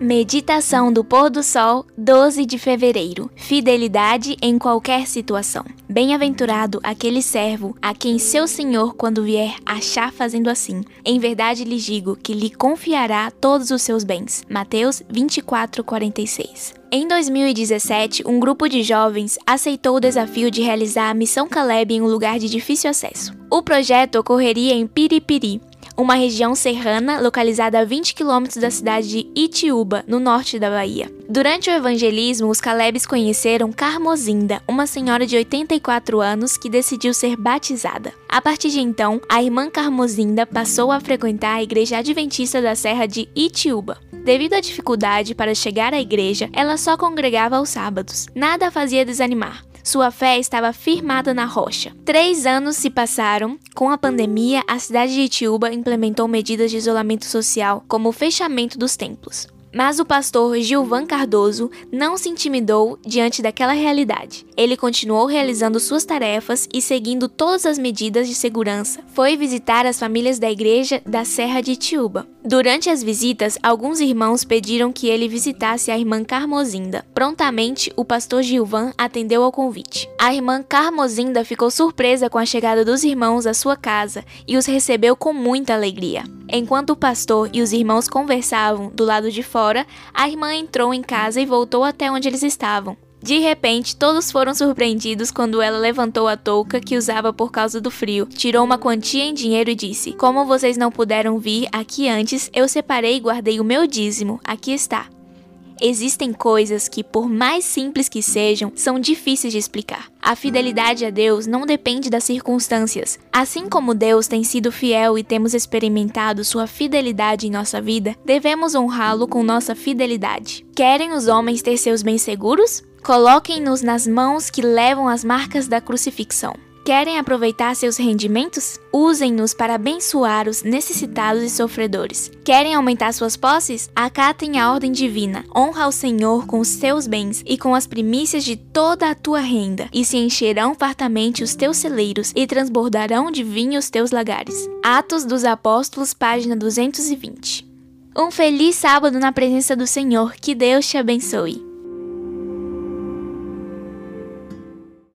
Meditação do pôr do sol, 12 de fevereiro. Fidelidade em qualquer situação. Bem-aventurado aquele servo a quem seu senhor, quando vier, achar fazendo assim. Em verdade lhes digo que lhe confiará todos os seus bens. Mateus 24:46. Em 2017, um grupo de jovens aceitou o desafio de realizar a Missão Caleb em um lugar de difícil acesso. O projeto ocorreria em Piripiri, uma região serrana localizada a 20 km da cidade de Itiúba, no norte da Bahia. Durante o evangelismo, os Calebes conheceram Carmozinda, uma senhora de 84 anos que decidiu ser batizada. A partir de então, a irmã Carmozinda passou a frequentar a igreja adventista da serra de Itiúba. Devido à dificuldade para chegar à igreja, ela só congregava aos sábados. Nada a fazia desanimar. Sua fé estava firmada na rocha. 3 anos se passaram. Com a pandemia, a cidade de Itiúba implementou medidas de isolamento social, como o fechamento dos templos. Mas o pastor Gilvan Cardoso não se intimidou diante daquela realidade. Ele continuou realizando suas tarefas e seguindo todas as medidas de segurança. Foi visitar as famílias da igreja da Serra de Itiúba. Durante as visitas, alguns irmãos pediram que ele visitasse a irmã Carmozinda. Prontamente, o pastor Gilvan atendeu ao convite. A irmã Carmozinda ficou surpresa com a chegada dos irmãos à sua casa e os recebeu com muita alegria. Enquanto o pastor e os irmãos conversavam do lado de fora, a irmã entrou em casa e voltou até onde eles estavam. De repente, todos foram surpreendidos quando ela levantou a touca que usava por causa do frio, tirou uma quantia em dinheiro e disse: "Como vocês não puderam vir aqui antes, eu separei e guardei o meu dízimo, aqui está." Existem coisas que, por mais simples que sejam, são difíceis de explicar. A fidelidade a Deus não depende das circunstâncias. Assim como Deus tem sido fiel e temos experimentado sua fidelidade em nossa vida, devemos honrá-lo com nossa fidelidade. Querem os homens ter seus bens seguros? Coloquem-nos nas mãos que levam as marcas da crucifixão. Querem aproveitar seus rendimentos? Usem-nos para abençoar os necessitados e sofredores. Querem aumentar suas posses? Acatem a ordem divina. Honra ao Senhor com os teus bens e com as primícias de toda a tua renda, e se encherão fartamente os teus celeiros e transbordarão de vinho os teus lagares. Atos dos Apóstolos, página 220. Um feliz sábado na presença do Senhor. Que Deus te abençoe.